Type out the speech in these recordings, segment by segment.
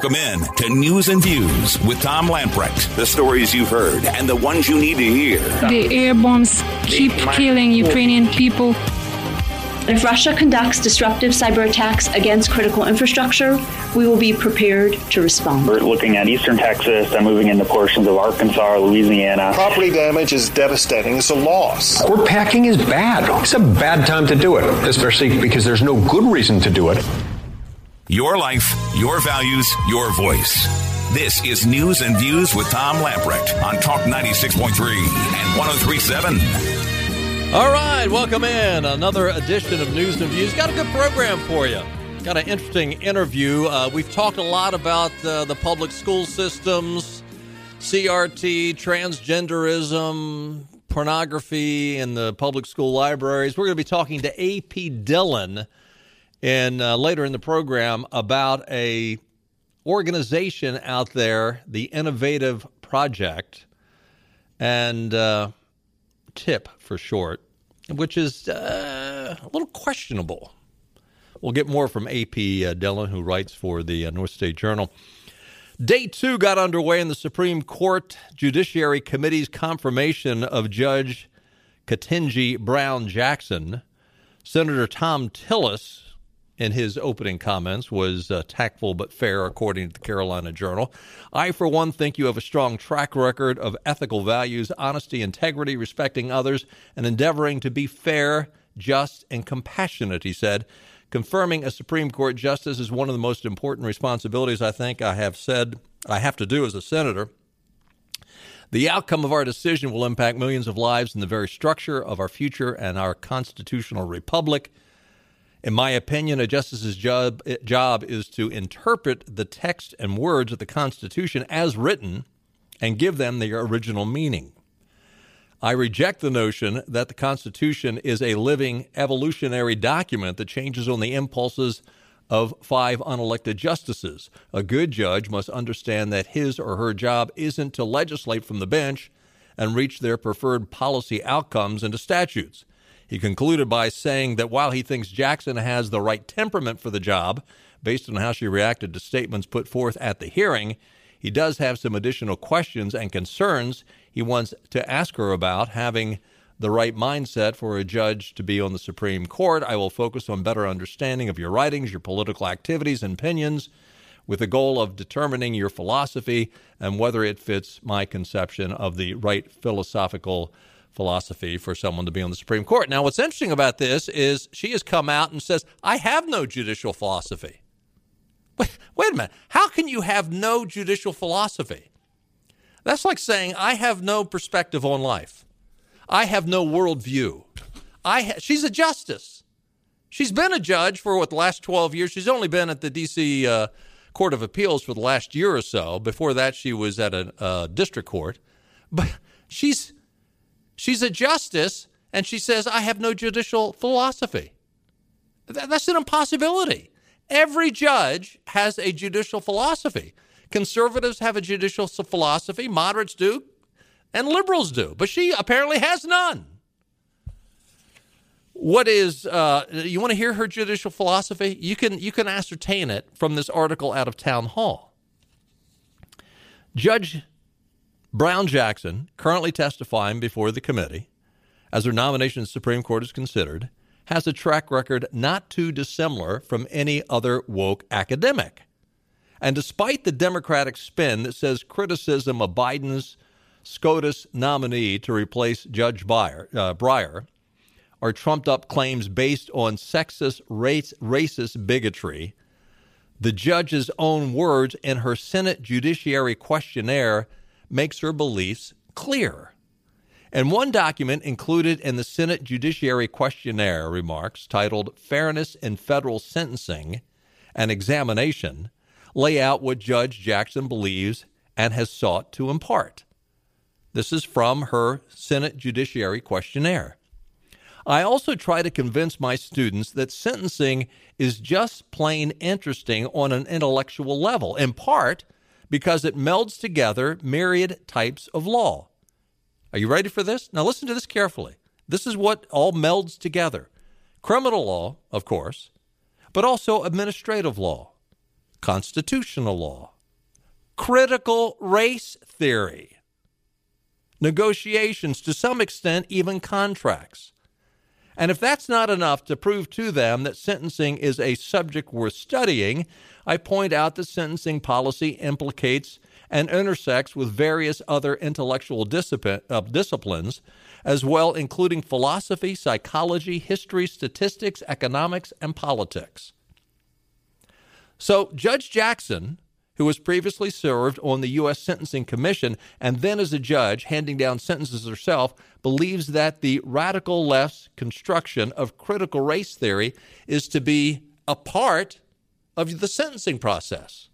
Welcome in to News and Views with Tom Lamprecht. The stories you've heard and the ones you need to hear. The air bombs keep killing Ukrainian people. If Russia conducts disruptive cyber attacks against critical infrastructure, we will be prepared to respond. We're looking at eastern Texas and moving into portions of Arkansas, Louisiana. Property damage is devastating. It's a loss. Packing is bad. It's a bad time to do it, especially because there's no good reason to do it. Your life, your values, your voice. This is News and Views with Tom Lamprecht on Talk 96.3 and 103.7. All right, welcome in. Another edition of News and Views. Got a good program for you. Got an interesting interview. We've talked a lot about the public school systems, CRT, transgenderism, pornography in the public school libraries. We're going to be talking to A.P. Dillon later in the program about a organization out there, the Innovative Project, and TIP for short, which is a little questionable. We'll get more from A.P. Dillon, who writes for the North State Journal. Day two got underway in the Supreme Court Judiciary Committee's confirmation of Judge Ketanji Brown Jackson. Senator Tom Tillis, in his opening comments, was tactful but fair, according to the Carolina Journal. I, for one, think you have a strong track record of ethical values, honesty, integrity, respecting others, and endeavoring to be fair, just, and compassionate, he said. Confirming a Supreme Court justice is one of the most important responsibilities I think I have said I have to do as a senator. The outcome of our decision will impact millions of lives in the very structure of our future and our constitutional republic. In my opinion, a justice's job is to interpret the text and words of the Constitution as written and give them their original meaning. I reject the notion that the Constitution is a living evolutionary document that changes on the impulses of five unelected justices. A good judge must understand that his or her job isn't to legislate from the bench and reach their preferred policy outcomes into statutes. He concluded by saying that while he thinks Jackson has the right temperament for the job, based on how she reacted to statements put forth at the hearing, he does have some additional questions and concerns he wants to ask her about having the right mindset for a judge to be on the Supreme Court. I will focus on better understanding of your writings, your political activities, and opinions, with the goal of determining your philosophy and whether it fits my conception of the right philosophical philosophy for someone to be on the Supreme Court. Now, what's interesting about this is she has come out and says, I have no judicial philosophy. Wait a minute. How can you have no judicial philosophy? That's like saying, I have no perspective on life. I have no worldview. She's a justice. She's been a judge for the last 12 years. She's only been at the D.C. Court of Appeals for the last year or so. Before that, she was at a district court. But She's a justice, and she says, I have no judicial philosophy. That's an impossibility. Every judge has a judicial philosophy. Conservatives have a judicial philosophy, moderates do, and liberals do. But she apparently has none. What is, you want to hear her judicial philosophy? You can ascertain it from this article out of Town Hall. Judge Brown Jackson, currently testifying before the committee, as her nomination to the Supreme Court is considered, has a track record not too dissimilar from any other woke academic. And despite the Democratic spin that says criticism of Biden's SCOTUS nominee to replace Judge Breyer are trumped-up claims based on sexist, racist bigotry, the judge's own words in her Senate Judiciary questionnaire makes her beliefs clear. And one document included in the Senate Judiciary Questionnaire remarks titled Fairness in Federal Sentencing and Examination lay out what Judge Jackson believes and has sought to impart. This is from her Senate Judiciary Questionnaire. I also try to convince my students that sentencing is just plain interesting on an intellectual level, in part because it melds together myriad types of law. Are you ready for this? Now listen to this carefully. This is what all melds together. Criminal law, of course, but also administrative law, constitutional law, critical race theory, negotiations, to some extent, even contracts. And if that's not enough to prove to them that sentencing is a subject worth studying, I point out that sentencing policy implicates and intersects with various other intellectual disciplines as well, including philosophy, psychology, history, statistics, economics, and politics. So Judge Jackson, who was previously served on the U.S. Sentencing Commission and then as a judge handing down sentences herself, believes that the radical left's construction of critical race theory is to be a part of the sentencing process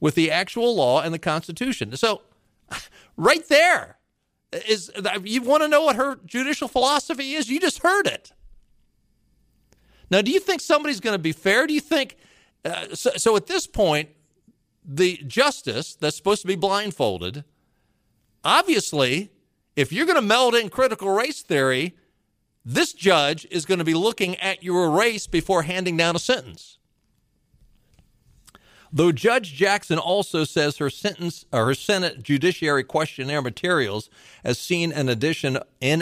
with the actual law and the Constitution. So right there is, you want to know what her judicial philosophy is? You just heard it. Now, do you think somebody's going to be fair? Do you think, so at this point, the justice that's supposed to be blindfolded, obviously, if you're going to meld in critical race theory, this judge is going to be looking at your race before handing down a sentence. Though Judge Jackson also says her Senate Judiciary Questionnaire materials, as seen in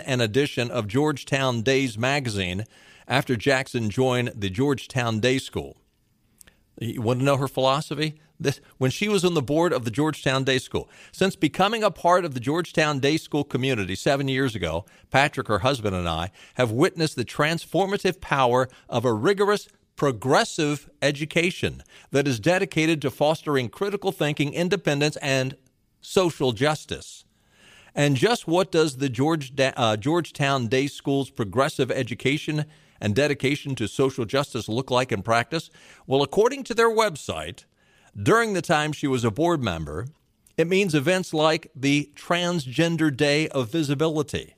an edition of Georgetown Day's magazine after Jackson joined the Georgetown Day School. You want to know her philosophy? When she was on the board of the Georgetown Day School. Since becoming a part of the Georgetown Day School community 7 years ago, Patrick, her husband, and I have witnessed the transformative power of a rigorous, progressive education that is dedicated to fostering critical thinking, independence, and social justice. And just what does the Georgetown Day School's progressive education and dedication to social justice look like in practice? Well, according to their website, during the time she was a board member, it means events like the Transgender Day of Visibility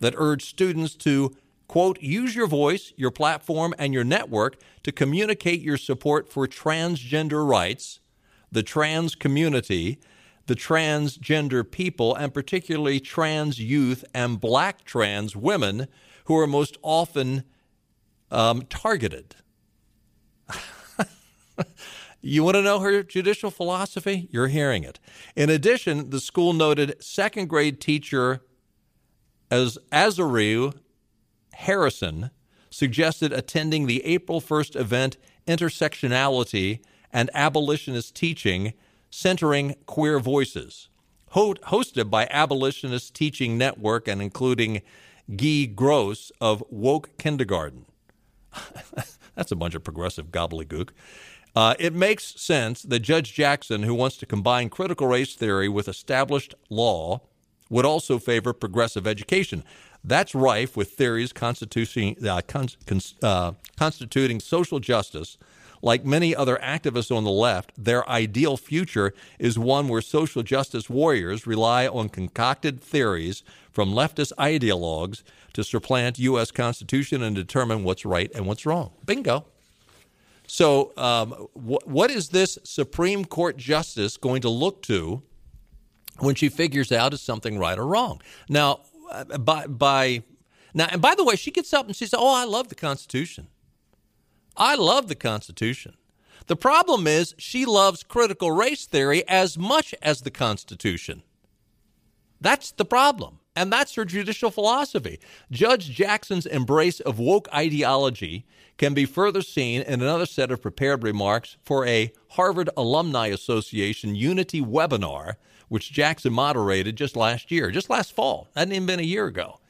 that urge students to, quote, use your voice, your platform, and your network to communicate your support for transgender rights, the trans community, the transgender people, and particularly trans youth and black trans women who are most often targeted. You want to know her judicial philosophy? You're hearing it. In addition, the school noted second grade teacher Azariu Harrison suggested attending the April 1st event, Intersectionality and Abolitionist Teaching, Centering Queer Voices, hosted by Abolitionist Teaching Network and including Guy Gross of Woke Kindergarten. That's a bunch of progressive gobbledygook. It makes sense that Judge Jackson, who wants to combine critical race theory with established law, would also favor progressive education. That's rife with theories constituting social justice. Like many other activists on the left, their ideal future is one where social justice warriors rely on concocted theories from leftist ideologues to supplant U.S. Constitution and determine what's right and what's wrong. Bingo. So what is this Supreme Court justice going to look to when she figures out is something right or wrong? Now, by the way, she gets up and she says, oh, I love the Constitution. I love the Constitution. The problem is she loves critical race theory as much as the Constitution. That's the problem. And that's her judicial philosophy. Judge Jackson's embrace of woke ideology can be further seen in another set of prepared remarks for a Harvard Alumni Association Unity webinar, which Jackson moderated just last fall. Hadn't even been a year ago.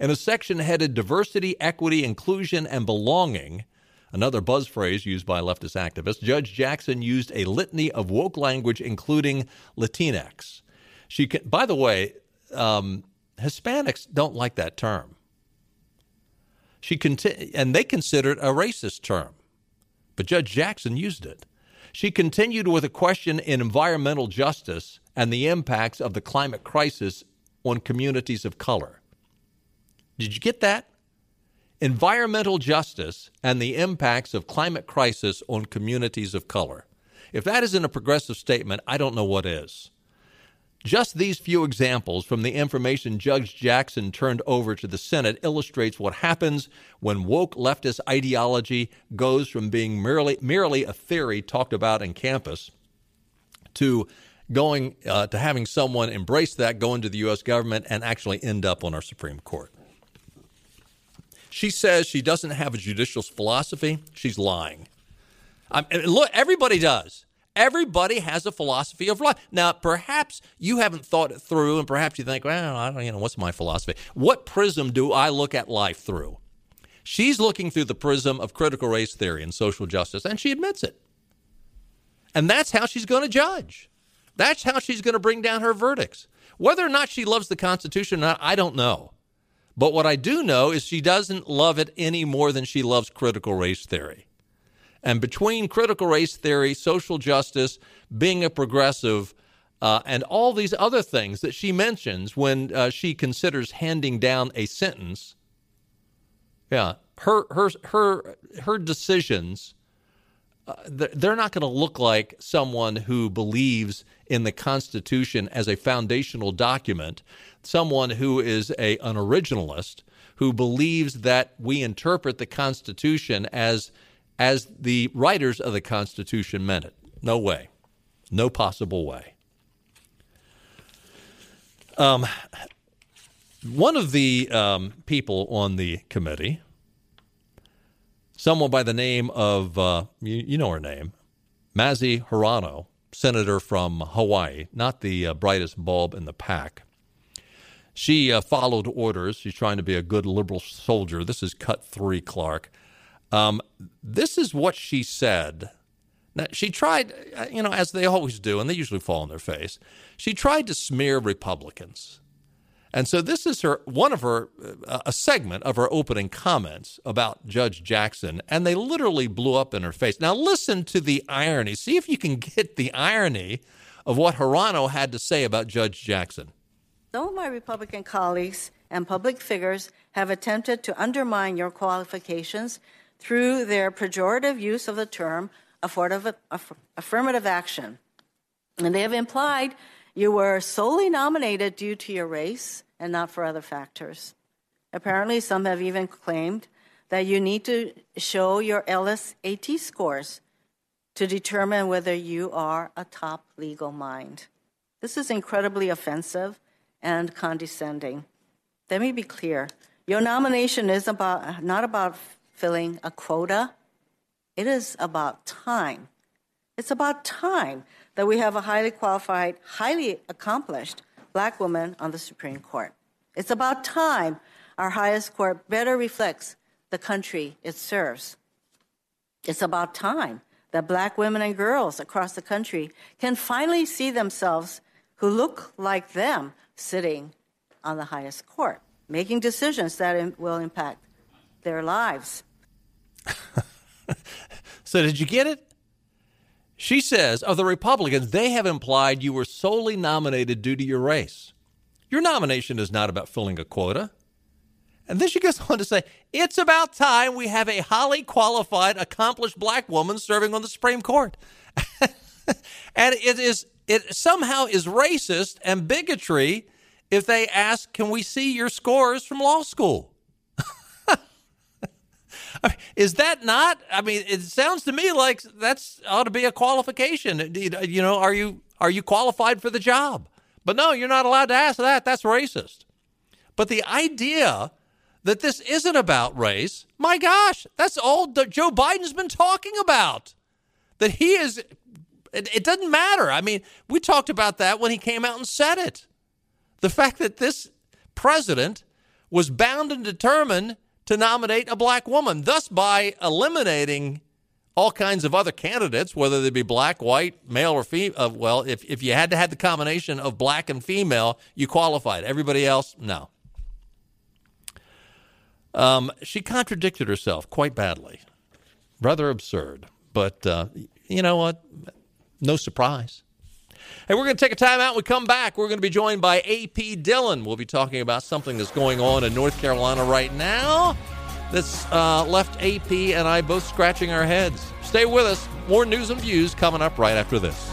In a section headed Diversity, Equity, Inclusion, and Belonging, another buzz phrase used by leftist activists, Judge Jackson used a litany of woke language, including Latinx. By the way, Hispanics don't like that term. And they consider it a racist term, but Judge Jackson used it. She continued with a question in environmental justice and the impacts of the climate crisis on communities of color. Did you get that? Environmental justice and the impacts of climate crisis on communities of color. If that isn't a progressive statement, I don't know what is. Just these few examples from the information Judge Jackson turned over to the Senate illustrates what happens when woke leftist ideology goes from being merely a theory talked about in campus to going to having someone embrace that, go into the U.S. government, and actually end up on our Supreme Court. She says she doesn't have a judicial philosophy. She's lying. Look, everybody does. Everybody has a philosophy of life. Now, perhaps you haven't thought it through, and perhaps you think, well, I don't, what's my philosophy? What prism do I look at life through? She's looking through the prism of critical race theory and social justice, and she admits it. And that's how she's going to judge. That's how she's going to bring down her verdicts. Whether or not she loves the Constitution or not, I don't know. But what I do know is she doesn't love it any more than she loves critical race theory. And between critical race theory, social justice, being a progressive, and all these other things that she mentions when she considers handing down a sentence, her decisions, they're not going to look like someone who believes in the Constitution as a foundational document, someone who is an originalist, who believes that we interpret the Constitution as the writers of the Constitution meant it. No way. No possible way. One of the people on the committee, someone by the name of, you know her name, Mazie Hirono, senator from Hawaii, not the brightest bulb in the pack. She followed orders. She's trying to be a good liberal soldier. This is cut three, Clark. This is what she said. Now, she tried, as they always do, and they usually fall on their face. She tried to smear Republicans. And so this is a segment of her opening comments about Judge Jackson, and they literally blew up in her face. Now, listen to the irony. See if you can get the irony of what Hirono had to say about Judge Jackson. Some of my Republican colleagues and public figures have attempted to undermine your qualifications through their pejorative use of the term affirmative action. And they have implied you were solely nominated due to your race and not for other factors. Apparently, some have even claimed that you need to show your LSAT scores to determine whether you are a top legal mind. This is incredibly offensive and condescending. Let me be clear. Your nomination is not about filling a quota. It is about time. It's about time that we have a highly qualified, highly accomplished black woman on the Supreme Court. It's about time our highest court better reflects the country it serves. It's about time that black women and girls across the country can finally see themselves who look like them sitting on the highest court, making decisions that will impact their lives. So did you get it? She says, of the Republicans, they have implied you were solely nominated due to your race. Your nomination is not about filling a quota. And then she goes on to say, it's about time we have a highly qualified, accomplished black woman serving on the Supreme Court. And it somehow is racist and bigotry if they ask, can we see your scores from law school? Is that not? It sounds to me like that's ought to be a qualification. Are you qualified for the job? But no, you're not allowed to ask that. That's racist. But the idea that this isn't about race, my gosh, that's all Joe Biden's been talking about. That he is, it doesn't matter. We talked about that when he came out and said it. The fact that this president was bound and determined to nominate a black woman, thus by eliminating all kinds of other candidates, whether they be black, white, male, or female. Well, if you had to have the combination of black and female, you qualified. Everybody else, no. She contradicted herself quite badly. Rather absurd. But you know what? No surprise. Hey, we're going to take a time out. When we come back, we're going to be joined by A.P. Dillon. We'll be talking about something that's going on in North Carolina right now that's left A.P. and I both scratching our heads. Stay with us. More news and views coming up right after this.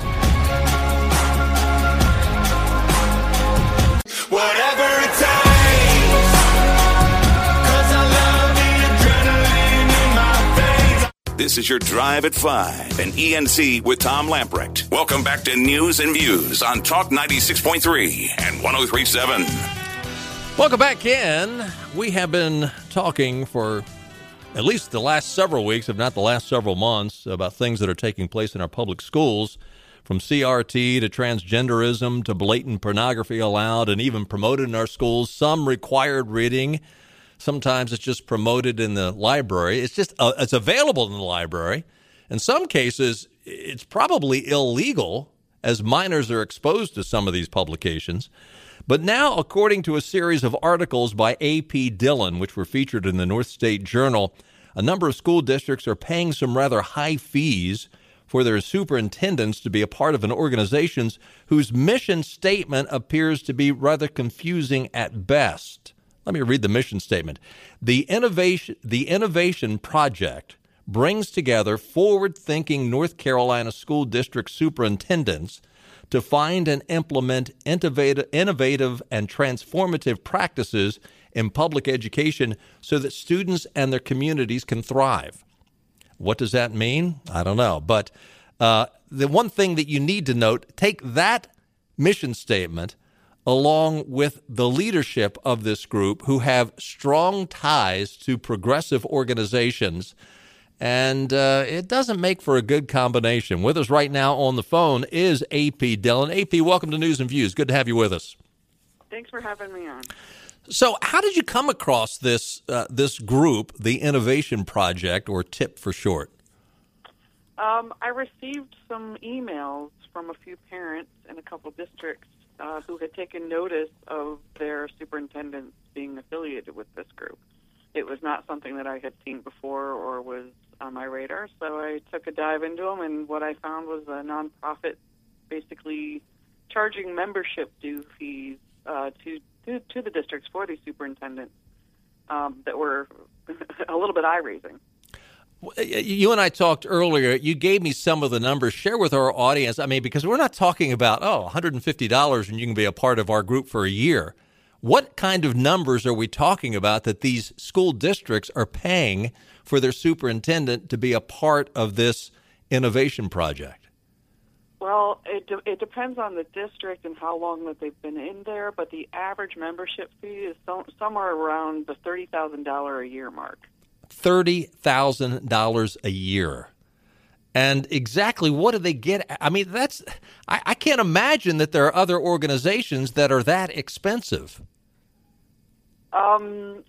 This is your Drive at 5 and ENC with Tom Lamprecht. Welcome back to News and Views on Talk 96.3 and 103.7. Welcome back in. We have been talking for at least the last several weeks, if not the last several months, about things that are taking place in our public schools, from CRT to transgenderism to blatant pornography allowed and even promoted in our schools, some required reading. Sometimes it's just promoted in the library. It's just it's available in the library. In some cases, it's probably illegal as minors are exposed to some of these publications. But now, according to a series of articles by A.P. Dillon, which were featured in the North State Journal, a number of school districts are paying some rather high fees for their superintendents to be a part of an organization whose mission statement appears to be rather confusing at best. Let me read the mission statement. The Innovation Project brings together forward-thinking North Carolina school district superintendents to find and implement innovative and transformative practices in public education so that students and their communities can thrive. What does that mean? I don't know. But the one thing that you need to note, take that mission statement along with the leadership of this group who have strong ties to progressive organizations. And it doesn't make for a good combination. With us right now on the phone is A.P. Dillon. A.P., welcome to News and Views. Good to have you with us. Thanks for having me on. So how did you come across this this group, the Innovation Project, or TIP for short? I received some emails from a few parents in a couple districts who had taken notice of their superintendents being affiliated with this group. It was not something that I had seen before or was on my radar, so I took a dive into them, and what I found was a nonprofit basically charging membership due fees to the districts for these superintendents that were a little bit eye-raising. You and I talked earlier. You gave me some of the numbers. Share with our audience, I mean, because we're not talking about, $150 and you can be a part of our group for a year. What kind of numbers are we talking about that these school districts are paying for their superintendent to be a part of this innovation project? Well, it depends on the district and how long that they've been in there, but the average membership fee is somewhere around the $30,000 a year mark. $30,000 a year. And exactly what do they get? I mean, I can't imagine that there are other organizations that are that expensive. I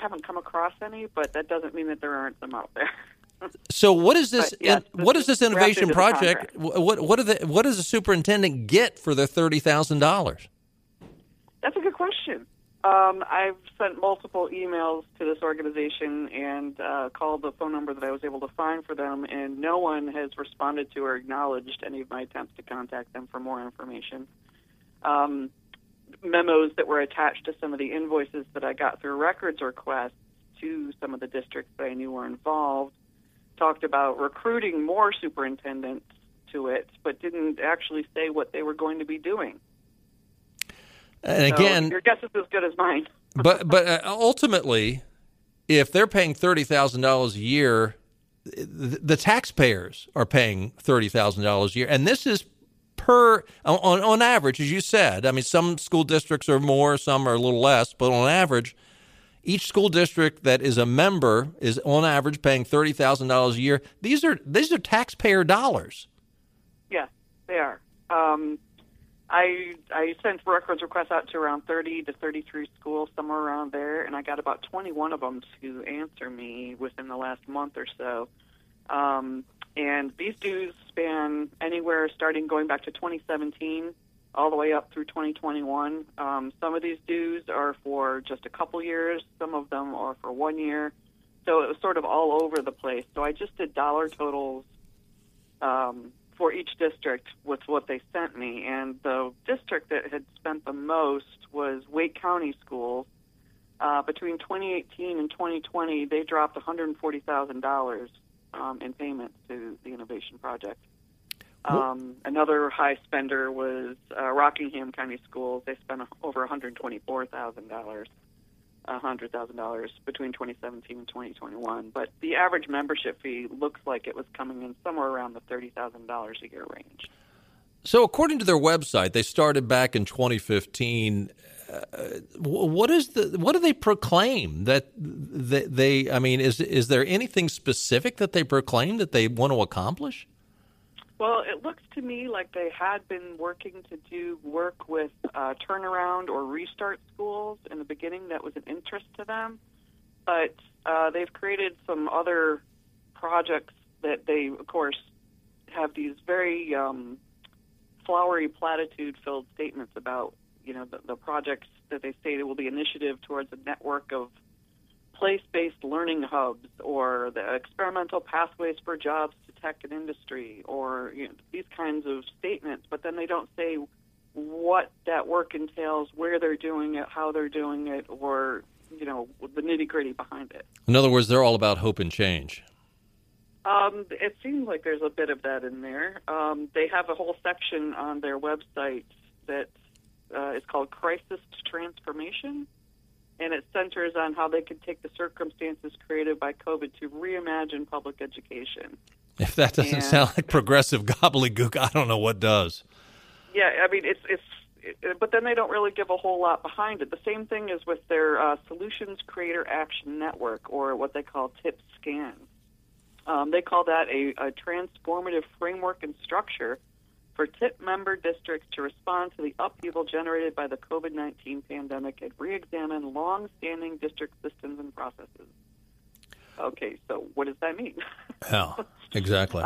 haven't come across any, but that doesn't mean that there aren't some out there. So what is this? What is this innovation project? What does the superintendent get for their $30,000? That's a good question. I've sent multiple emails to this organization and called the phone number that I was able to find for them, and no one has responded to or acknowledged any of my attempts to contact them for more information. Memos that were attached to some of the invoices that I got through records requests to some of the districts that I knew were involved talked about recruiting more superintendents to it, but didn't actually say what they were going to be doing. And again, so your guess is as good as mine. but ultimately, if they're paying $30,000 a year, the taxpayers are paying $30,000 a year, and this is on average, as you said. I mean, some school districts are more, some are a little less, but on average, each school district that is a member is on average paying $30,000 a year. These are taxpayer dollars. Yes, they are. I sent records requests out to around 30 to 33 schools, somewhere around there, and I got about 21 of them to answer me within the last month or so. And these dues span anywhere starting going back to 2017 all the way up through 2021. Some of these dues are for just a couple years. Some of them are for 1 year. So it was sort of all over the place. So I just did dollar totals for each district with what they sent me. And the district that had spent the most was Wake County Schools. Between 2018 and 2020, they dropped $140,000 in payments to the Innovation Project. Another high spender was Rockingham County Schools. They spent over $124,000. $100,000 between 2017 and 2021. But the average membership fee looks like it was coming in somewhere around the $30,000 a year range. So according to their website, they started back in 2015. What do they proclaim that they I mean, is there anything specific that they proclaim that they want to accomplish? Well, it looks to me like they had been working to do work with turnaround or restart schools. In the beginning, that was an interest to them. But they've created some other projects that they, of course, have these very flowery platitude-filled statements about, you know, the projects that they stated will be initiative towards a network of place-based learning hubs, or the experimental pathways for jobs to tech and industry, or, you know, these kinds of statements. But then they don't say what that work entails, where they're doing it, how they're doing it, or, you know, the nitty-gritty behind it. In other words, they're all about hope and change. It seems like there's a bit of that in there. They have a whole section on their website that is called Crisis to Transformation. And it centers on how they could take the circumstances created by COVID to reimagine public education. If that doesn't sound like progressive gobbledygook, I don't know what does. Yeah, I mean, it's but then they don't really give a whole lot behind it. The same thing is with their Solutions Creator Action Network, or what they call TIPSCAN. They call that a transformative framework and structure for TIP member districts to respond to the upheaval generated by the COVID-19 pandemic and reexamine long-standing district systems and processes. Okay, so what does that mean? Oh, exactly.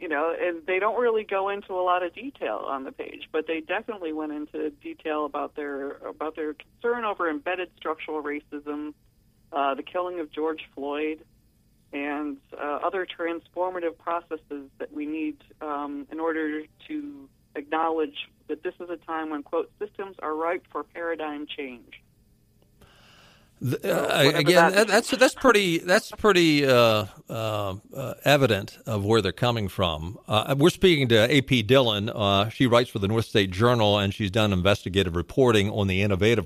You know, and they don't really go into a lot of detail on the page, but they definitely went into detail about their concern over embedded structural racism, the killing of George Floyd, and other transformative processes that we need in order to acknowledge that this is a time when, quote, systems are ripe for paradigm change. Again, that's pretty evident of where they're coming from. We're speaking to A.P. Dillon. She writes for the North State Journal, and she's done investigative reporting on the Innovation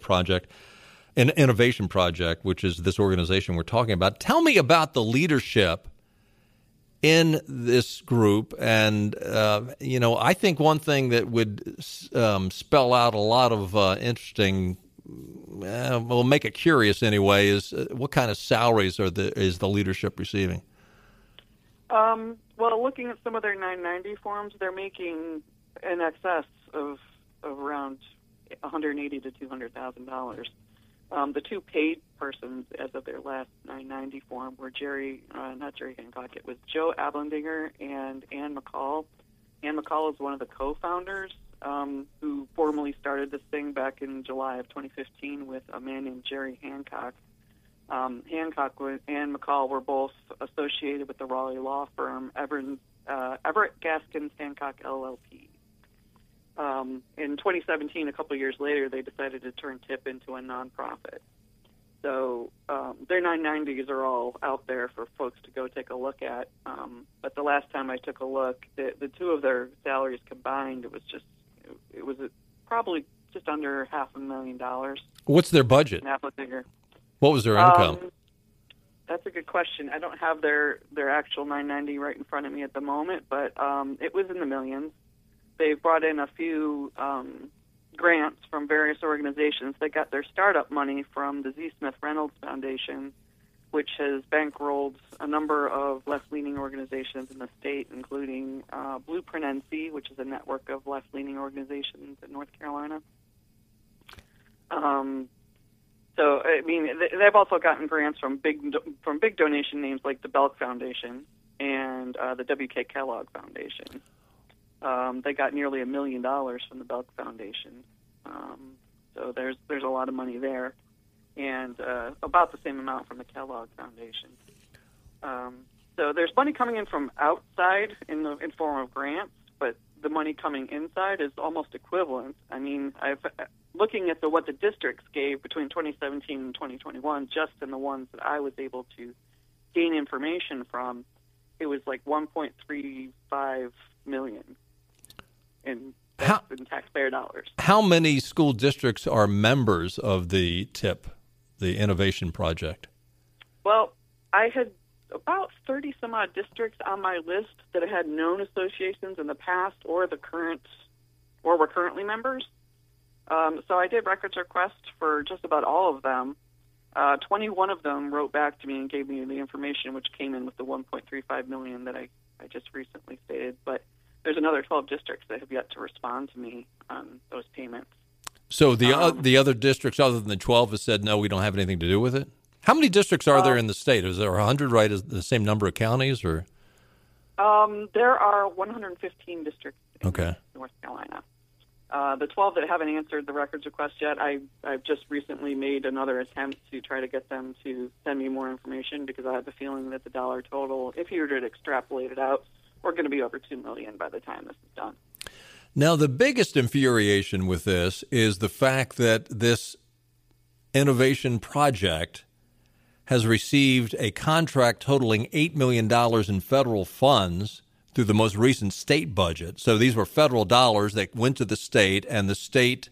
Project, which is this organization we're talking about. Tell me about the leadership in this group. And, you know, I think one thing that would spell out a lot of interesting, well, make it curious anyway, is what kind of salaries is the leadership receiving? Well, looking at some of their 990 forms, they're making in excess of around $180,000 to $200,000. The two paid persons as of their last 990 form were it was Joe Ablendinger and Ann McCall. Ann McCall is one of the co-founders who formally started this thing back in July of 2015 with a man named Jerry Hancock. Hancock and McCall were both associated with the Raleigh law firm Everett Gaskins Hancock LLP. In 2017, a couple of years later, they decided to turn TIP into a nonprofit. So their 990s are all out there for folks to go take a look at. But the last time I took a look, the two of their salaries combined, it was probably just under $500,000. What's their budget? What was their income? That's a good question. I don't have their actual 990 right in front of me at the moment, but it was in the millions. They've brought in a few grants from various organizations. They got their startup money from the Z. Smith Reynolds Foundation, which has bankrolled a number of left-leaning organizations in the state, including Blueprint NC, which is a network of left-leaning organizations in North Carolina. So, I mean, they've also gotten grants from big donation names like the Belk Foundation and the W.K. Kellogg Foundation. They got nearly $1 million from the Belk Foundation, so there's a lot of money there, and about the same amount from the Kellogg Foundation. So there's money coming in from outside in form of grants, but the money coming inside is almost equivalent. I mean, looking at what the districts gave between 2017 and 2021, just in the ones that I was able to gain information from, it was like $1.35 million. And that's in taxpayer dollars. How many school districts are members of the TIP the Innovation Project? Well, I had about 30 some odd districts on my list that had known associations in the past or the current, or were currently members. So I did records requests for just about all of them. 21 of them wrote back to me and gave me the information, which came in with the $1.35 million that I just recently stated. But there's another 12 districts that have yet to respond to me on those payments. So the other districts other than the 12 have said, no, we don't have anything to do with it? How many districts are there in the state? Is there 100, right, is the same number of counties? Or there are 115 districts in North Carolina. The 12 that haven't answered the records request yet, I've just recently made another attempt to try to get them to send me more information, because I have the feeling that the dollar total, if you were to extrapolate it out, we're going to be over $2 million by the time this is done. Now, the biggest infuriation with this is the fact that this innovation project has received a contract totaling $8 million in federal funds through the most recent state budget. So these were federal dollars that went to the state, and the state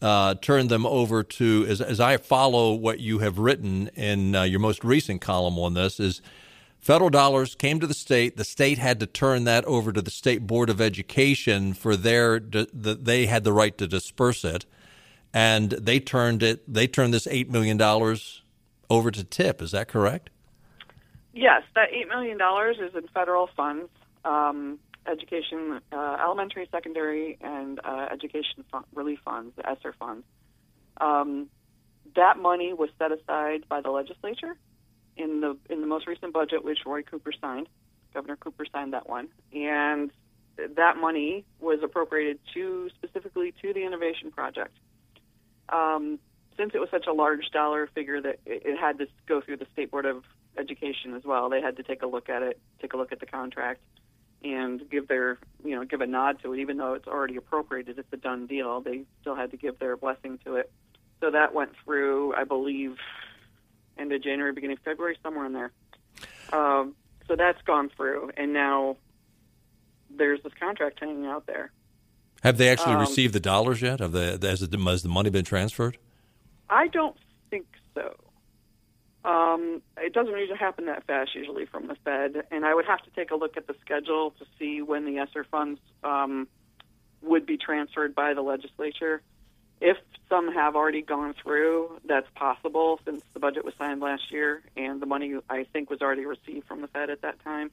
turned them over to, as I follow what you have written in your most recent column on this, is federal dollars came to the state had to turn that over to the State Board of Education for they had the right to disperse it, and they turned this $8 million over to TIP. Is that correct? Yes, that $8 million is in federal funds. Education, elementary, secondary, and education relief funds, the ESSER funds. That money was set aside by the legislature in the most recent budget, which Roy Cooper signed. Governor Cooper signed that one, and that money was appropriated specifically to the Innovation Project. Since it was such a large dollar figure that it had to go through the State Board of Education as well, they had to take a look at the contract, and give a nod to it. Even though it's already appropriated, it's a done deal, they still had to give their blessing to it. So that went through, I believe, end of January, beginning of February, somewhere in there. So that's gone through, and now there's this contract hanging out there. Have they actually received the dollars yet? Has the money been transferred? I don't think so. It doesn't usually happen that fast, usually, from the Fed, and I would have to take a look at the schedule to see when the ESSER funds would be transferred by the legislature. If some have already gone through, that's possible, since the budget was signed last year, and the money, I think, was already received from the Fed at that time.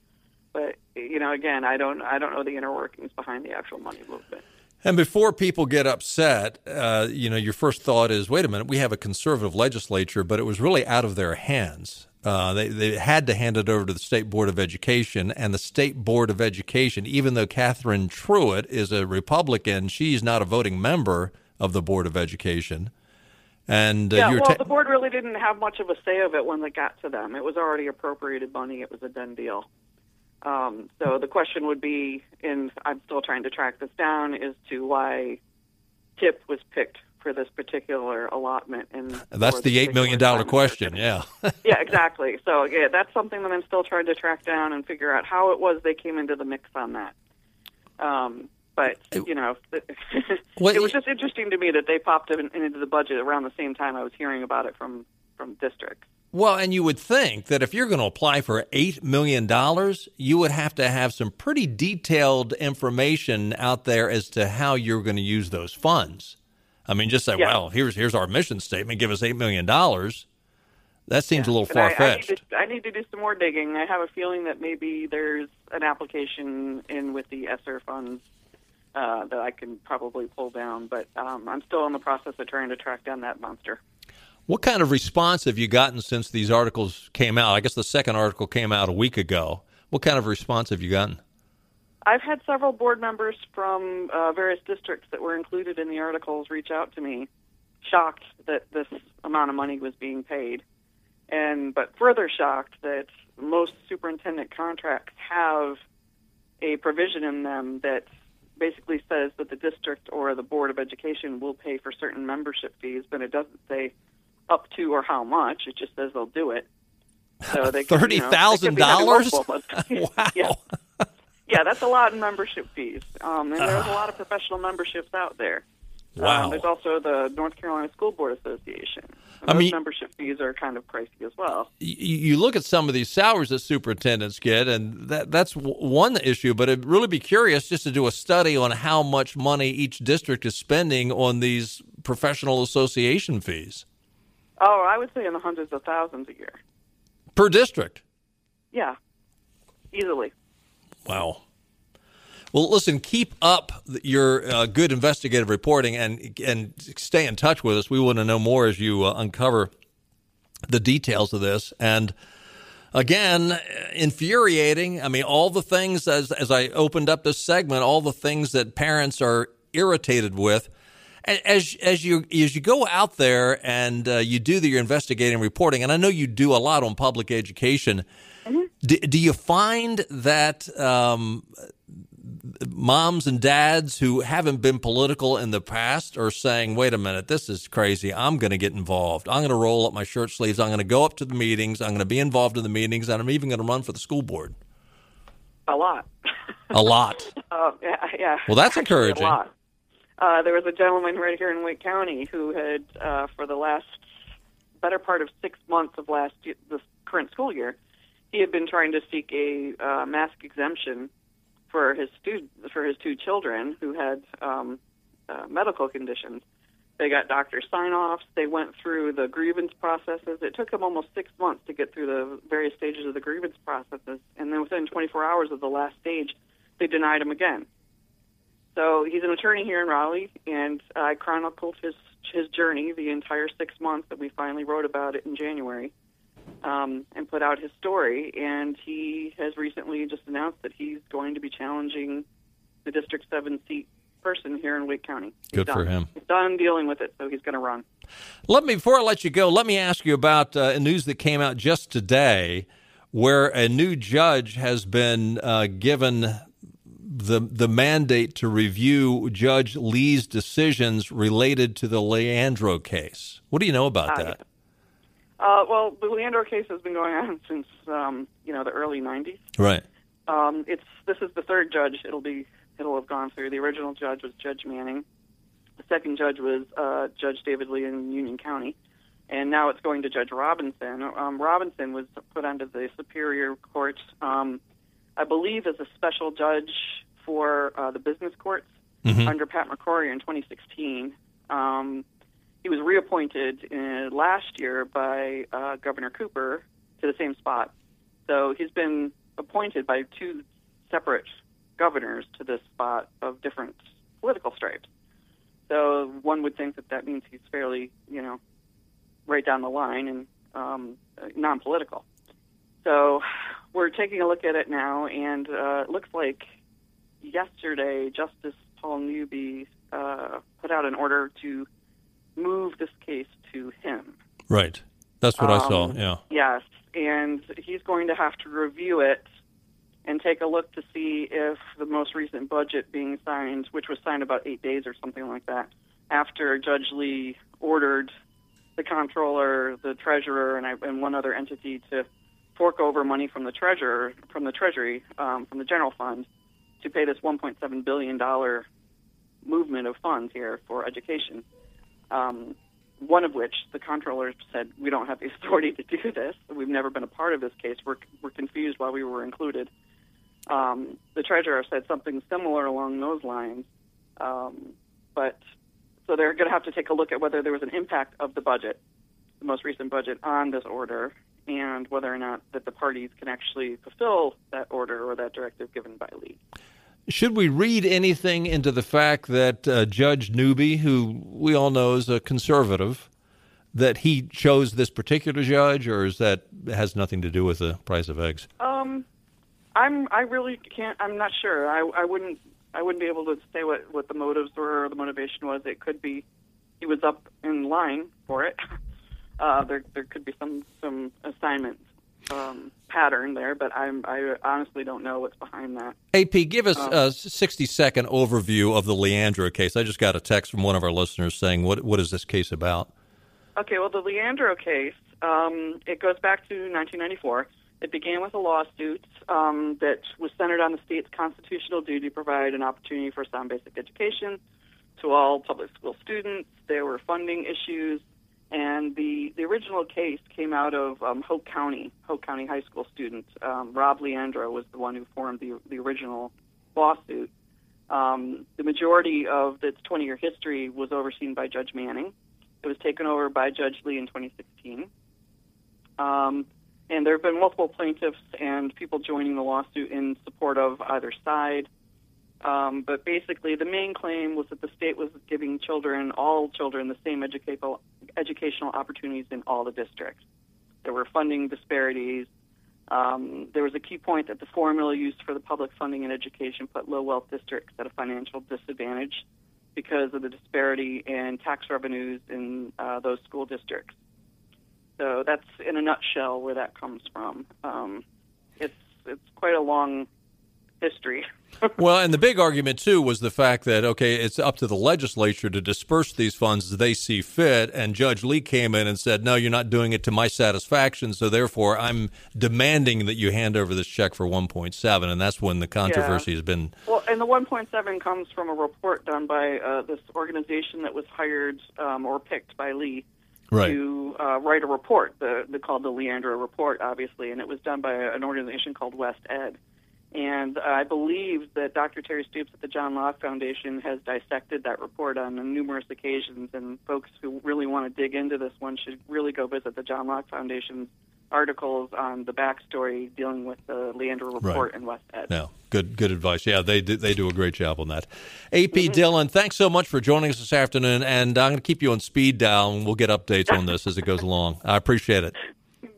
But, again, I don't know the inner workings behind the actual money movement. And before people get upset, your first thought is, wait a minute, we have a conservative legislature, but it was really out of their hands. They had to hand it over to the State Board of Education, and the State Board of Education, even though Catherine Truitt is a Republican, she's not a voting member of the Board of Education. And the board really didn't have much of a say of it when it got to them. It was already appropriated money. It was a done deal. So the question would be, and I'm still trying to track this down, is to why TIP was picked for this particular allotment. And that's the $8 million question, yeah. Yeah, exactly. So yeah, that's something that I'm still trying to track down and figure out how it was they came into the mix on that. But, it was just interesting to me that they popped into the budget around the same time I was hearing about it from districts. Well, and you would think that if you're going to apply for $8 million, you would have to have some pretty detailed information out there as to how you're going to use those funds. I mean, just say, yeah, well, here's our mission statement, give us $8 million. That seems a little far-fetched. I need to do some more digging. I have a feeling that maybe there's an application in with the ESSER funds that I can probably pull down, but I'm still in the process of trying to track down that monster. What kind of response have you gotten since these articles came out? I guess the second article came out a week ago. What kind of response have you gotten? I've had several board members from various districts that were included in the articles reach out to me, shocked that this amount of money was being paid, but further shocked that most superintendent contracts have a provision in them that basically says that the district or the Board of Education will pay for certain membership fees, but it doesn't say up to or how much. It just says they'll do it. So they $30,000? Wow. Yeah, that's a lot in membership fees. And there's a lot of professional memberships out there. Wow. There's also the North Carolina School Board Association. And those membership fees are kind of pricey as well. You look at some of these salaries that superintendents get, and that's one issue, but it'd really be curious just to do a study on how much money each district is spending on these professional association fees. Oh, I would say in the hundreds of thousands a year. Per district? Yeah, easily. Wow. Well, listen, keep up your good investigative reporting and stay in touch with us. We want to know more as you uncover the details of this. And again, infuriating. I mean, all the things, as I opened up this segment, all the things that parents are irritated with. As you go out there and you do your investigative reporting, and I know you do a lot on public education, mm-hmm. do you find that moms and dads who haven't been political in the past are saying, wait a minute, this is crazy. I'm going to get involved. I'm going to roll up my shirt sleeves. I'm going to go up to the meetings. I'm going to be involved in the meetings, and I'm even going to run for the school board. A lot. A lot. Yeah. Well, that's encouraging. A lot. There was a gentleman right here in Wake County who had, for the better part of 6 months of this current school year, he had been trying to seek a mask exemption for his two children who had medical conditions. They got doctor sign-offs. They went through the grievance processes. It took them almost 6 months to get through the various stages of the grievance processes, and then within 24 hours of the last stage, they denied him again. So he's an attorney here in Raleigh, and I chronicled his journey, the entire 6 months that we finally wrote about it in January, and put out his story. And he has recently just announced that he's going to be challenging the District 7 seat person here in Wake County. Good for him. He's done dealing with it, so he's going to run. Before I let you go, let me ask you about news that came out just today where a new judge has been given the mandate to review Judge Lee's decisions related to the Leandro case. What do you know about that? Yeah. Well, the Leandro case has been going on since the early '90s. Right. This is the third judge it'll have gone through. The original judge was Judge Manning. The second judge was Judge David Lee in Union County, and now it's going to Judge Robinson. Robinson was put onto the Superior Court. I believe, as a special judge for the business courts mm-hmm. under Pat McCrory in 2016. He was reappointed last year by Governor Cooper to the same spot. So he's been appointed by two separate governors to this spot of different political stripes. So one would think that means he's fairly, right down the line and non-political. So we're taking a look at it now, and it looks like yesterday Justice Paul Newby put out an order to move this case to him. Right. That's what I saw, yeah. Yes, and he's going to have to review it and take a look to see if the most recent budget being signed, which was signed about 8 days or something like that, after Judge Lee ordered the comptroller, the treasurer, and one other entity to fork over money from the Treasury, from the general fund, to pay this $1.7 billion movement of funds here for education, one of which the comptroller said, we don't have the authority to do this. We've never been a part of this case. We're confused why we were included. The treasurer said something similar along those lines. So they're going to have to take a look at whether there was an impact of the budget, the most recent budget, on this order, and whether or not that the parties can actually fulfill that order or that directive given by Lee. Should we read anything into the fact that Judge Newby, who we all know is a conservative, that he chose this particular judge, or is that has nothing to do with the price of eggs? I really can't. I'm not sure. I wouldn't be able to say what the motives were or the motivation was. It could be he was up in line for it. There could be some assignment pattern there, but I honestly don't know what's behind that. AP, give us a 60-second overview of the Leandro case. I just got a text from one of our listeners saying, what is this case about? Okay, well, the Leandro case, it goes back to 1994. It began with a lawsuit that was centered on the state's constitutional duty to provide an opportunity for sound basic education. to all public school students. There were funding issues, and the original case came out of Hope County High School students. Rob Leandro was the one who formed the original lawsuit. The majority of its 20-year history was overseen by Judge Manning. It was taken over by Judge Lee in 2016. And there have been multiple plaintiffs and people joining the lawsuit in support of either side. But basically, the main claim was that the state was giving all children, the same educational opportunities in all the districts. There were funding disparities. There was a key point that the formula used for the public funding in education put low-wealth districts at a financial disadvantage because of the disparity in tax revenues in those school districts. So that's, in a nutshell, where that comes from. It's quite a long history. Well, and the big argument, too, was the fact that, okay, it's up to the legislature to disperse these funds as they see fit, and Judge Lee came in and said, no, you're not doing it to my satisfaction, so therefore I'm demanding that you hand over this check for $1.7, and that's when the controversy has been... Well, and the $1.7 comes from a report done by this organization that was hired or picked by Lee to write a report, called the Leandro Report, obviously, and it was done by an organization called WestEd. And I believe that Dr. Terry Stoops at the John Locke Foundation has dissected that report on numerous occasions, and folks who really want to dig into this one should really go visit the John Locke Foundation's articles on the backstory dealing with the Leandro Report and WestEd. Yeah, good advice. Yeah, they do a great job on that. A.P. Dillon, thanks so much for joining us this afternoon, and I'm going to keep you on speed dial, and we'll get updates on this as it goes along. I appreciate it.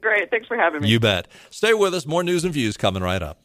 Great. Thanks for having me. You bet. Stay with us. More news and views coming right up.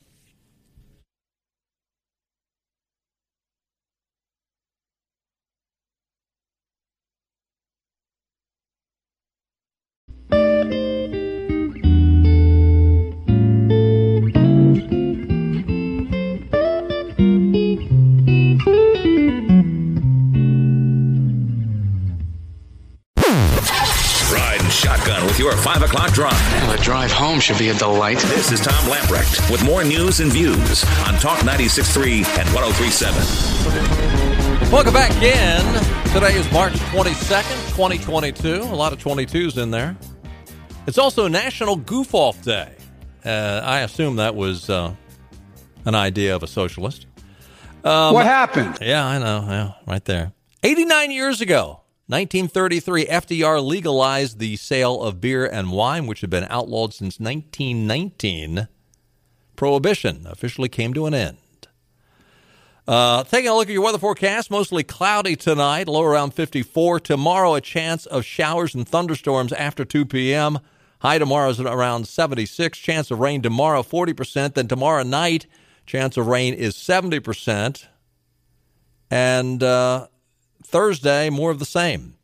Shotgun with your 5 o'clock drive. Well, the drive home should be a delight. This is Tom Lamprecht with more news and views on Talk 96.3 and 103.7. Welcome back in. Today is March 22nd, 2022. A lot of 22s in there. It's also National Goof Off Day. I assume that was an idea of a socialist. What happened? Yeah, I know. Yeah, right there. 89 years ago. 1933, FDR legalized the sale of beer and wine, which had been outlawed since 1919. Prohibition officially came to an end. Taking a look at your weather forecast, mostly cloudy tonight, low around 54. Tomorrow, a chance of showers and thunderstorms after 2 p.m. High tomorrow is around 76. Chance of rain tomorrow, 40%. Then tomorrow night, chance of rain is 70%. And... Thursday, more of the same.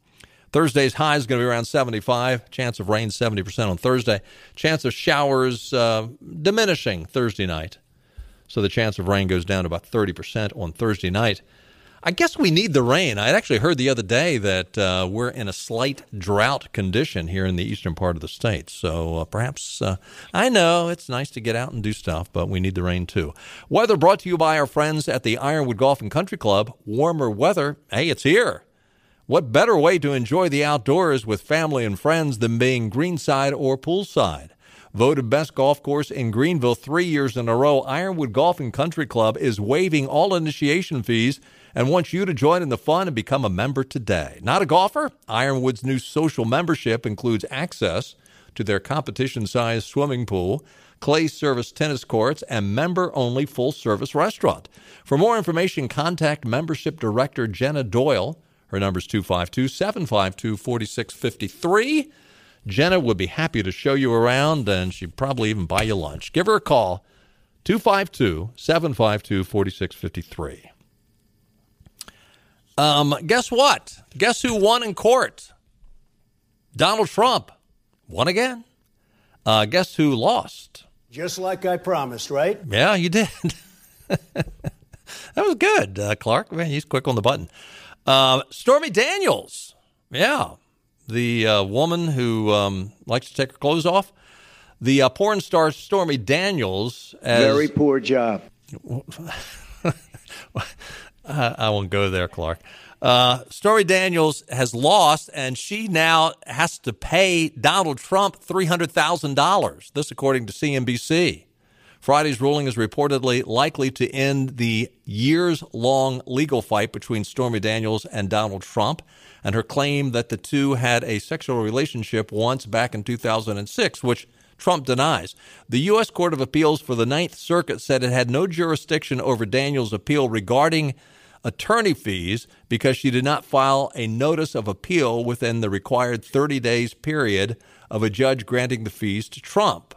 Thursday's high is going to be around 75. Chance of rain, 70% on Thursday. Chance of showers diminishing Thursday night. So the chance of rain goes down to about 30% on Thursday night. I guess we need the rain. I actually heard the other day that we're in a slight drought condition here in the eastern part of the state. So perhaps, I know, it's nice to get out and do stuff, but we need the rain too. Weather brought to you by our friends at the Ironwood Golf and Country Club. Warmer weather, hey, it's here. What better way to enjoy the outdoors with family and friends than being greenside or poolside? Voted best golf course in Greenville 3 years in a row, Ironwood Golf and Country Club is waiving all initiation fees and wants you to join in the fun and become a member today. Not a golfer? Ironwood's new social membership includes access to their competition-sized swimming pool, clay service tennis courts, and member-only full-service restaurant. For more information, contact Membership Director Jenna Doyle. Her number is 252-752-4653. Jenna would be happy to show you around, and she'd probably even buy you lunch. Give her a call, 252-752-4653. Guess what? Guess who won in court? Donald Trump won again. Guess who lost? Just like I promised, right? Yeah, you did. That was good, Clark. Man, he's quick on the button. Stormy Daniels. Yeah, the woman who likes to take her clothes off. The porn star Stormy Daniels. Very poor job. I won't go there, Clark. Stormy Daniels has lost, and she now has to pay Donald Trump $300,000. This, according to CNBC. Friday's ruling is reportedly likely to end the years-long legal fight between Stormy Daniels and Donald Trump and her claim that the two had a sexual relationship once back in 2006, which Trump denies. The U.S. Court of Appeals for the Ninth Circuit said it had no jurisdiction over Daniels' appeal regarding attorney fees because she did not file a notice of appeal within the required 30 days period of a judge granting the fees to Trump.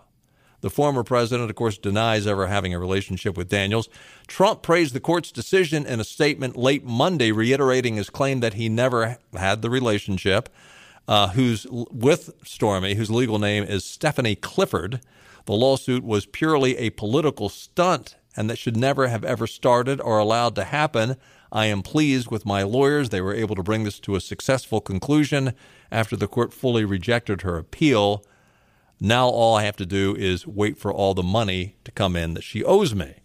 The former president, of course, denies ever having a relationship with Daniels. Trump praised the court's decision in a statement late Monday, reiterating his claim that he never had the relationship with Stormy, whose legal name is Stephanie Clifford. The lawsuit was purely a political stunt and that should never have ever started or allowed to happen. I am pleased with my lawyers. They were able to bring this to a successful conclusion after the court fully rejected her appeal. Now all I have to do is wait for all the money to come in that she owes me.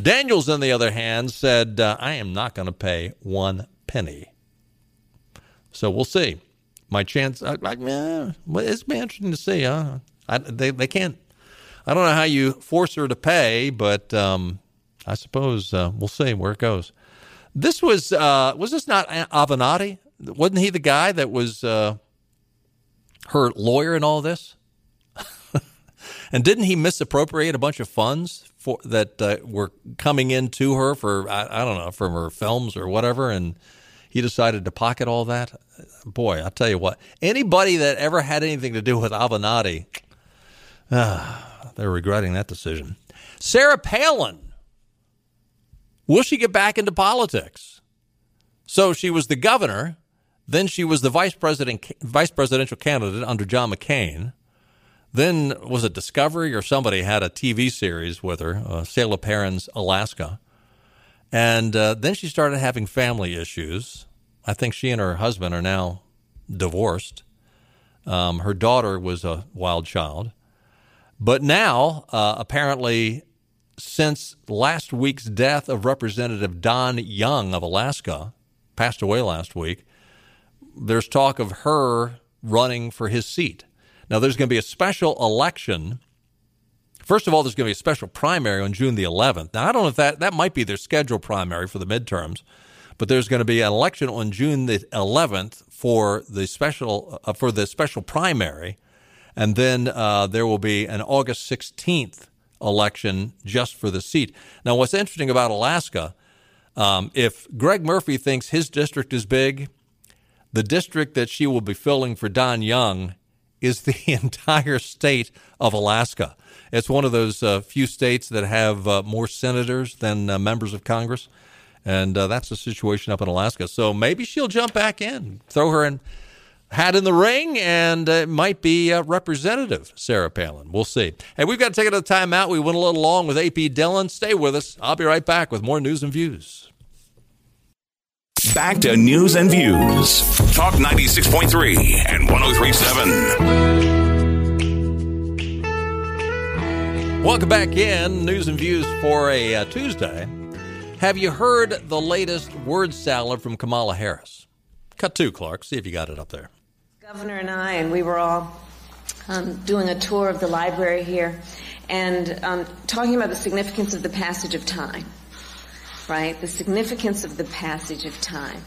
Daniels, on the other hand, said, I am not going to pay one penny. So we'll see. My chance, it's been interesting to see. They can't. I don't know how you force her to pay, but I suppose we'll see where it goes. This was this not Avenatti? Wasn't he the guy that was her lawyer in all this? And didn't he misappropriate a bunch of funds that were coming in to her for, I don't know, from her films or whatever, and he decided to pocket all that? Boy, I'll tell you what, anybody that ever had anything to do with Avenatti, they're regretting that decision. Sarah Palin, will she get back into politics? So she was the governor, then she was the vice presidential candidate under John McCain. Then was it Discovery or somebody had a TV series with her, Sarah Palin's Alaska. And then she started having family issues. I think she and her husband are now divorced. Her daughter was a wild child. But now, apparently, since last week's death of Representative Don Young of Alaska, passed away last week, there's talk of her running for his seat. Now, there's going to be a special election. First of all, there's going to be a special primary on June the 11th. Now, I don't know if that might be their scheduled primary for the midterms, but there's going to be an election on June the 11th for the special primary, and then there will be an August 16th election just for the seat. Now, what's interesting about Alaska, if Greg Murphy thinks his district is big, the district that she will be filling for Don Young is the entire state of Alaska. It's one of those few states that have more senators than members of Congress, and that's the situation up in Alaska. So maybe she'll jump back in, throw her in, hat in the ring, and it might be Representative Sarah Palin. We'll see. Hey, we've got to take another time out. We went a little long with A.P. Dillon. Stay with us. I'll be right back with more news and views. Back to News and Views. Talk 96.3 and 103.7. Welcome back in. News and Views for a Tuesday. Have you heard the latest word salad from Kamala Harris? Cut to, Clark. See if you got it up there. Governor and I, and we were all doing a tour of the library here and talking about the significance of the passage of time. Right? The significance of the passage of time.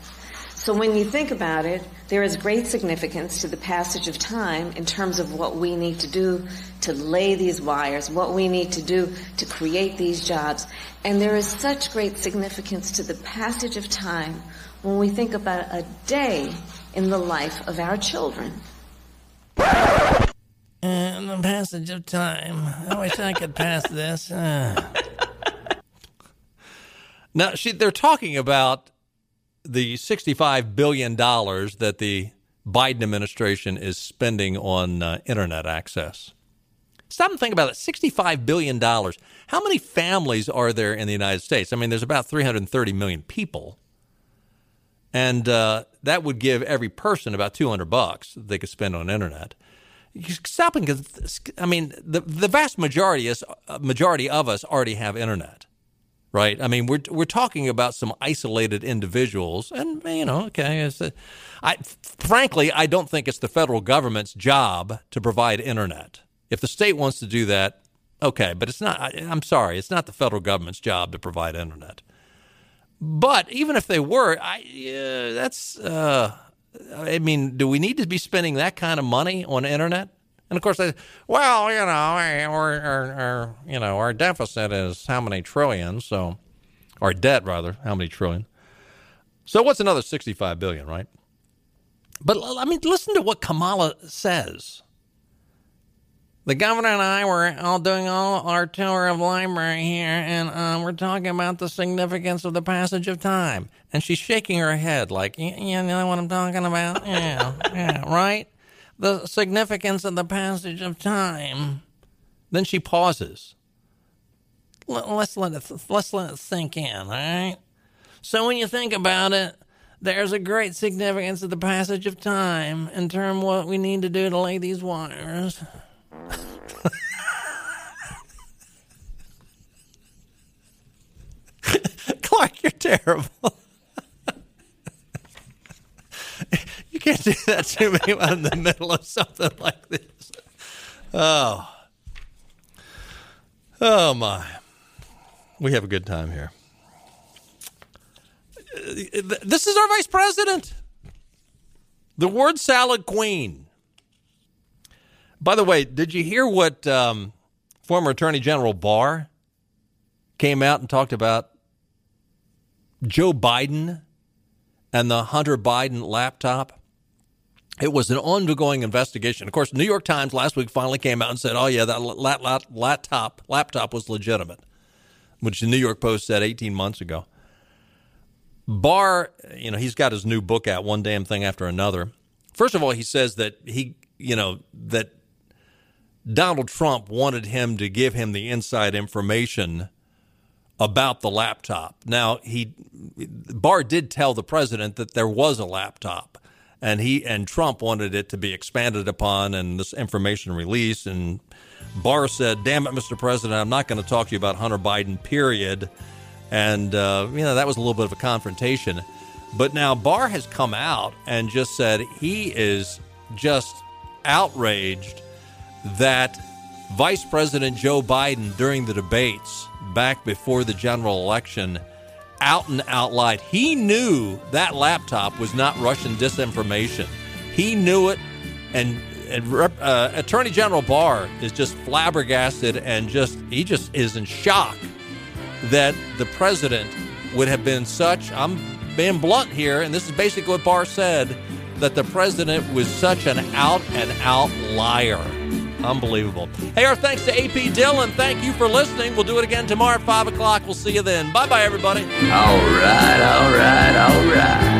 So when you think about it, there is great significance to the passage of time in terms of what we need to do to lay these wires, what we need to do to create these jobs. And there is such great significance to the passage of time when we think about a day in the life of our children. And the passage of time. I wish I could pass this. Now, they're talking about the $65 billion that the Biden administration is spending on Internet access. Stop and think about it. $65 billion. How many families are there in the United States? I mean, there's about 330 million people. And that would give every person about $200 they could spend on Internet. You stop and I mean, the vast majority of us already have Internet. right? I mean, we're talking about some isolated individuals, and you know, okay. I frankly don't think it's the federal government's job to provide internet. If the state wants to do that, okay, but it's not. I'm sorry, it's not the federal government's job to provide internet. But even if they were, I mean, do we need to be spending that kind of money on internet? And, of course, our deficit is how many trillion, so – our debt, rather, how many trillion. So what's another $65 billion, right? But, I mean, listen to what Kamala says. The governor and I were all doing our tour of library here, and we're talking about the significance of the passage of time. And she's shaking her head like, you know what I'm talking about? Yeah, yeah, right? The significance of the passage of time. Then she pauses. Let's let it sink in, all right? So when you think about it, there's a great significance of the passage of time in terms of what we need to do to lay these wires. Clark, you're terrible. You can't do that to me when I'm in the middle of something like this. Oh my. We have a good time here. This is our vice president, the word salad queen. By the way, did you hear what former Attorney General Barr came out and talked about Joe Biden and the Hunter Biden laptop? It was an ongoing investigation. Of course, New York Times last week finally came out and said, oh, yeah, that laptop was legitimate, which the New York Post said 18 months ago. Barr, you know, he's got his new book out, one damn thing after another. First of all, he says that he, you know, that Donald Trump wanted him to give him the inside information about the laptop. Now, Barr did tell the president that there was a laptop, and Trump wanted it to be expanded upon and this information released. And Barr said, "Damn it, Mr. President, I'm not going to talk to you about Hunter Biden, period." And, you know, that was a little bit of a confrontation. But now Barr has come out and just said he is just outraged that Vice President Joe Biden, during the debates back before the general election, out and out lied. He knew that laptop was not Russian disinformation. He knew it, and Attorney General Barr is just flabbergasted and he is in shock that the president would have been such. I'm being blunt here, and this is basically what Barr said, that the president was such an out-and-out liar. Unbelievable. Hey, our thanks to A.P. Dillon. Thank you for listening. We'll do it again tomorrow at 5 o'clock. We'll see you then. Bye-bye, everybody. All right.